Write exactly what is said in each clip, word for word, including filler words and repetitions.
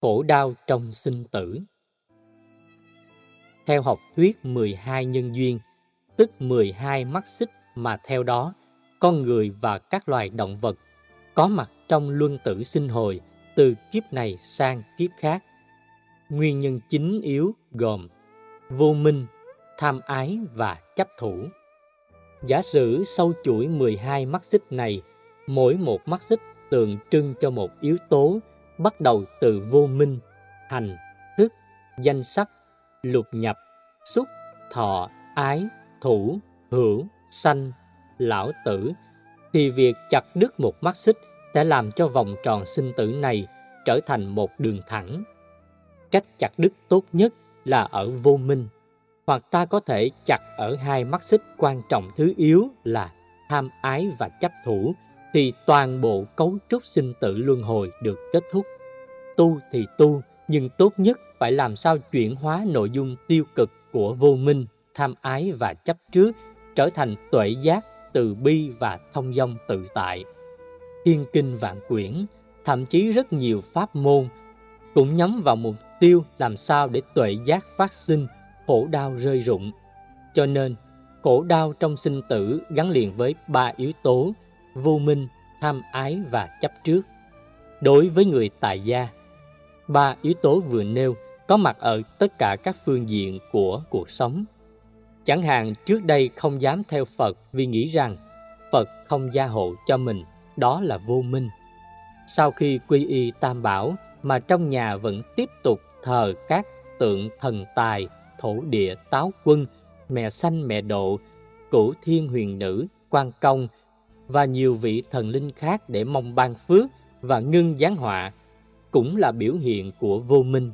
khổ đau trong sinh tử. Theo học thuyết mười hai nhân duyên, tức mười hai mắt xích mà theo đó, con người và các loài động vật có mặt trong luân tử sinh hồi từ kiếp này sang kiếp khác. Nguyên nhân chính yếu gồm vô minh, tham ái và chấp thủ. Giả sử sau chuỗi mười hai mắt xích này, mỗi một mắt xích tượng trưng cho một yếu tố bắt đầu từ vô minh, hành, thức, danh sắc, lục nhập, xúc, thọ, ái, thủ, hữu, sanh, lão tử, thì việc chặt đứt một mắt xích sẽ làm cho vòng tròn sinh tử này trở thành một đường thẳng. Cách chặt đứt tốt nhất là ở vô minh, hoặc ta có thể chặt ở hai mắt xích quan trọng thứ yếu là tham ái và chấp thủ, thì toàn bộ cấu trúc sinh tử luân hồi được kết thúc. Tu thì tu, nhưng tốt nhất phải làm sao chuyển hóa nội dung tiêu cực của vô minh, tham ái và chấp trước trở thành tuệ giác, từ bi và thông dong tự tại. Thiên kinh vạn quyển, thậm chí rất nhiều pháp môn cũng nhắm vào mục tiêu làm sao để tuệ giác phát sinh, khổ đau rơi rụng. Cho nên, khổ đau trong sinh tử gắn liền với ba yếu tố: vô minh, tham ái và chấp trước. Đối với người tại gia, ba yếu tố vừa nêu có mặt ở tất cả các phương diện của cuộc sống. Chẳng hạn trước đây không dám theo Phật vì nghĩ rằng Phật không gia hộ cho mình, đó là vô minh. Sau khi quy y Tam Bảo mà trong nhà vẫn tiếp tục thờ các tượng thần tài, thổ địa táo quân, mẹ sanh mẹ độ, cửu thiên huyền nữ, quan công và nhiều vị thần linh khác để mong ban phước và ngưng giáng họa, cũng là biểu hiện của vô minh.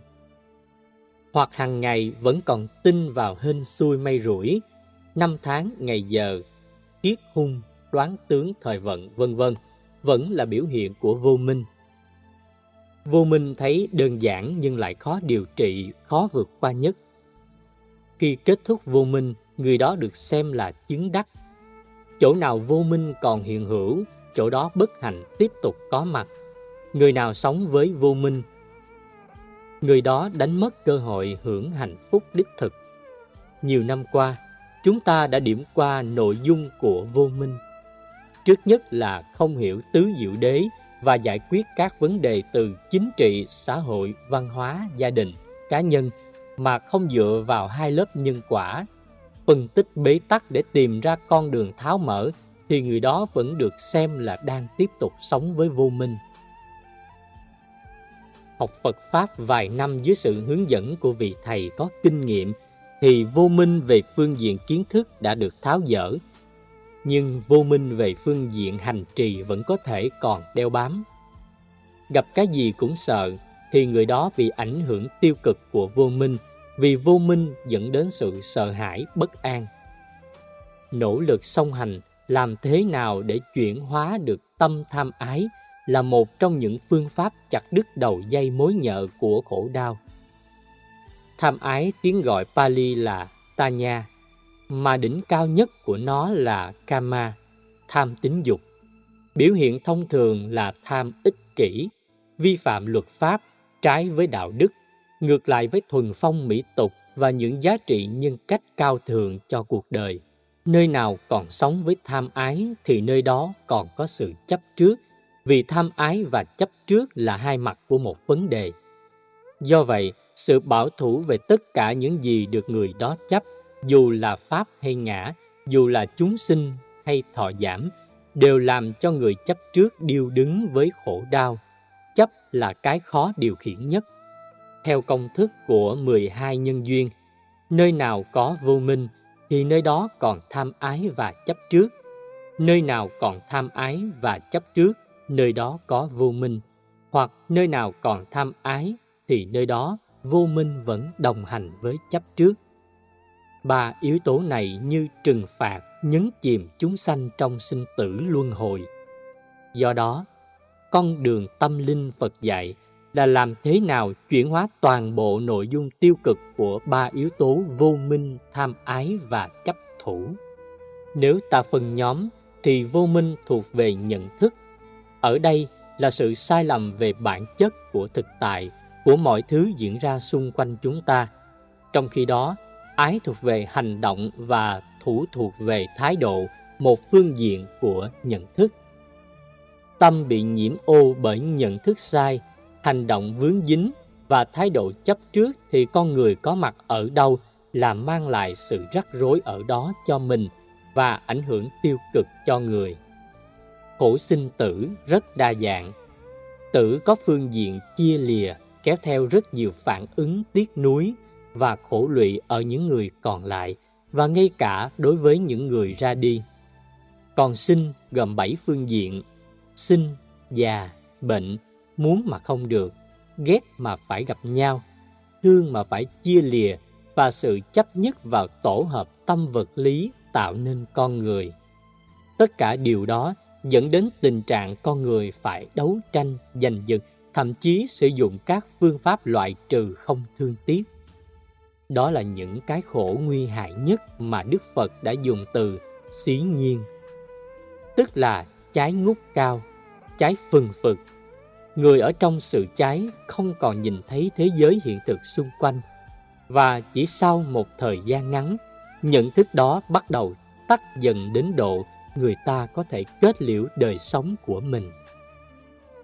Hoặc hàng ngày vẫn còn tin vào hên xui may rủi, năm tháng ngày giờ, kiết hung, đoán tướng thời vận, vân vân, vẫn là biểu hiện của vô minh. Vô minh thấy đơn giản nhưng lại khó điều trị, khó vượt qua nhất. Khi kết thúc vô minh, người đó được xem là chứng đắc. Chỗ nào vô minh còn hiện hữu, chỗ đó bất hạnh tiếp tục có mặt. Người nào sống với vô minh, người đó đánh mất cơ hội hưởng hạnh phúc đích thực. Nhiều năm qua, chúng ta đã điểm qua nội dung của vô minh. Trước nhất là không hiểu tứ diệu đế và giải quyết các vấn đề từ chính trị, xã hội, văn hóa, gia đình, cá nhân mà không dựa vào hai lớp nhân quả, phân tích bế tắc để tìm ra con đường tháo mở, thì người đó vẫn được xem là đang tiếp tục sống với vô minh. Học Phật Pháp vài năm dưới sự hướng dẫn của vị thầy có kinh nghiệm, thì vô minh về phương diện kiến thức đã được tháo dỡ, nhưng vô minh về phương diện hành trì vẫn có thể còn đeo bám. Gặp cái gì cũng sợ, thì người đó bị ảnh hưởng tiêu cực của vô minh, vì vô minh dẫn đến sự sợ hãi, bất an. Nỗ lực song hành, làm thế nào để chuyển hóa được tâm tham ái là một trong những phương pháp chặt đứt đầu dây mối nhợ của khổ đau. Tham ái tiếng gọi Pali là Tanya, mà đỉnh cao nhất của nó là Kama, tham tính dục. Biểu hiện thông thường là tham ích kỷ, vi phạm luật pháp, trái với đạo đức, ngược lại với thuần phong mỹ tục và những giá trị nhân cách cao thượng cho cuộc đời. Nơi nào còn sống với tham ái thì nơi đó còn có sự chấp trước, vì tham ái và chấp trước là hai mặt của một vấn đề. Do vậy, sự bảo thủ về tất cả những gì được người đó chấp, dù là pháp hay ngã, dù là chúng sinh hay thọ giảm, đều làm cho người chấp trước điêu đứng với khổ đau. Chấp là cái khó điều khiển nhất. Theo công thức của mười hai nhân duyên, nơi nào có vô minh thì nơi đó còn tham ái và chấp trước. Nơi nào còn tham ái và chấp trước, nơi đó có vô minh. Hoặc nơi nào còn tham ái thì nơi đó vô minh vẫn đồng hành với chấp trước. Ba yếu tố này như trừng phạt nhấn chìm chúng sanh trong sinh tử luân hồi. Do đó, con đường tâm linh Phật dạy là làm thế nào chuyển hóa toàn bộ nội dung tiêu cực của ba yếu tố vô minh, tham ái và chấp thủ. Nếu ta phân nhóm thì vô minh thuộc về nhận thức. Ở đây là sự sai lầm về bản chất của thực tại, của mọi thứ diễn ra xung quanh chúng ta. Trong khi đó, ái thuộc về hành động và thủ thuộc về thái độ, một phương diện của nhận thức. Tâm bị nhiễm ô bởi nhận thức sai, hành động vướng dính và thái độ chấp trước thì con người có mặt ở đâu là mang lại sự rắc rối ở đó cho mình và ảnh hưởng tiêu cực cho người. Khổ sinh tử rất đa dạng. Tử có phương diện chia lìa, kéo theo rất nhiều phản ứng tiếc nuối và khổ lụy ở những người còn lại và ngay cả đối với những người ra đi. Còn sinh gồm bảy phương diện: sinh, già, bệnh, muốn mà không được, ghét mà phải gặp nhau, thương mà phải chia lìa và sự chấp nhất vào tổ hợp tâm vật lý tạo nên con người. Tất cả điều đó dẫn đến tình trạng con người phải đấu tranh, giành giật, thậm chí sử dụng các phương pháp loại trừ không thương tiếc. Đó là những cái khổ nguy hại nhất mà Đức Phật đã dùng từ xí nhiên, tức là cháy ngút cao, cháy phừng phực. Người ở trong sự cháy không còn nhìn thấy thế giới hiện thực xung quanh, và chỉ sau một thời gian ngắn, nhận thức đó bắt đầu tắt dần đến độ người ta có thể kết liễu đời sống của mình.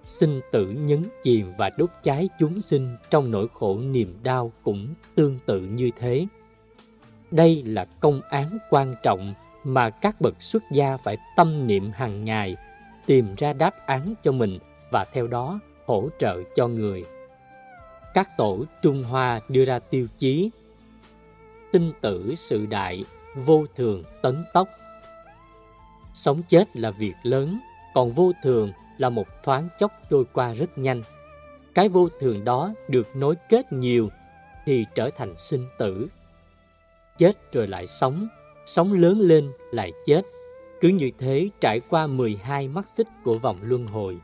Sinh tử nhấn chìm và đốt cháy chúng sinh trong nỗi khổ niềm đau cũng tương tự như thế. Đây là công án quan trọng mà các bậc xuất gia phải tâm niệm hàng ngày, tìm ra đáp án cho mình và theo đó hỗ trợ cho người. Các tổ Trung Hoa đưa ra tiêu chí: tinh tử sự đại, vô thường tấn tốc. Sống chết là việc lớn, còn vô thường là một thoáng chốc trôi qua rất nhanh. Cái vô thường đó được nối kết nhiều thì trở thành sinh tử. Chết rồi lại sống, sống lớn lên lại chết. Cứ như thế trải qua mười hai mắt xích của vòng luân hồi.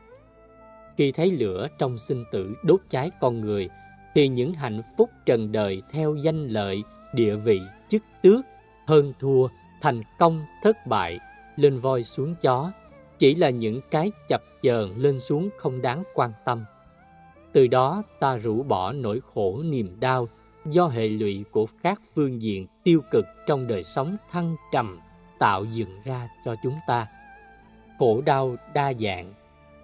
Khi thấy lửa trong sinh tử đốt cháy con người, thì những hạnh phúc trần đời theo danh lợi, địa vị, chức tước, hơn thua, thành công, thất bại, lên voi xuống chó, chỉ là những cái chập chờn lên xuống không đáng quan tâm. Từ đó ta rũ bỏ nỗi khổ niềm đau do hệ lụy của các phương diện tiêu cực trong đời sống thăng trầm tạo dựng ra cho chúng ta. Khổ đau đa dạng,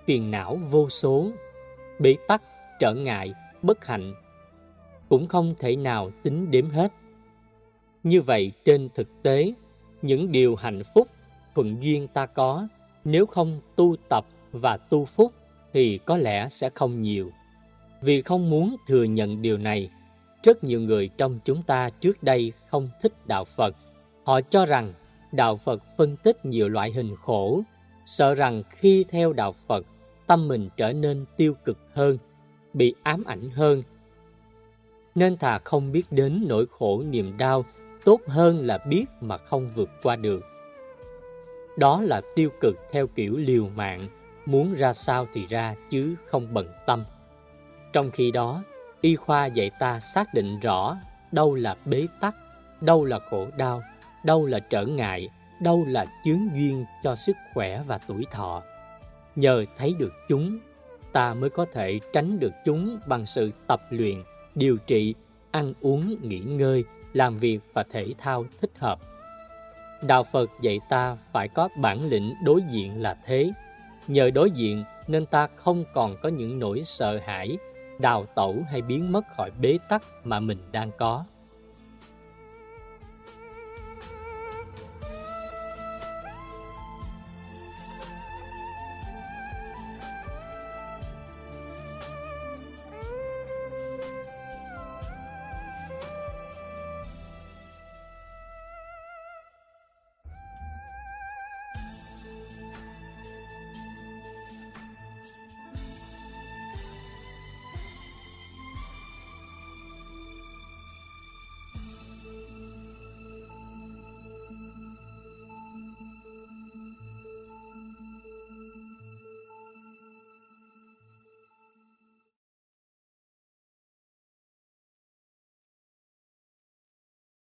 phiền não vô số, bế tắc, trở ngại, bất hạnh cũng không thể nào tính đếm hết. Như vậy trên thực tế, những điều hạnh phúc thuận duyên ta có, nếu không tu tập và tu phúc thì có lẽ sẽ không nhiều. Vì không muốn thừa nhận điều này, rất nhiều người trong chúng ta trước đây không thích đạo Phật. Họ cho rằng đạo Phật phân tích nhiều loại hình khổ, sợ rằng khi theo đạo Phật, tâm mình trở nên tiêu cực hơn, bị ám ảnh hơn. Nên thà không biết đến nỗi khổ niềm đau, tốt hơn là biết mà không vượt qua được. Đó là tiêu cực theo kiểu liều mạng, muốn ra sao thì ra chứ không bận tâm. Trong khi đó, y khoa dạy ta xác định rõ đâu là bế tắc, đâu là khổ đau, đâu là trở ngại, đâu là chướng duyên cho sức khỏe và tuổi thọ. Nhờ thấy được chúng, ta mới có thể tránh được chúng bằng sự tập luyện, điều trị, ăn uống, nghỉ ngơi, làm việc và thể thao thích hợp. Đạo Phật dạy ta phải có bản lĩnh đối diện là thế. Nhờ đối diện nên ta không còn có những nỗi sợ hãi, đào tẩu hay biến mất khỏi bế tắc mà mình đang có.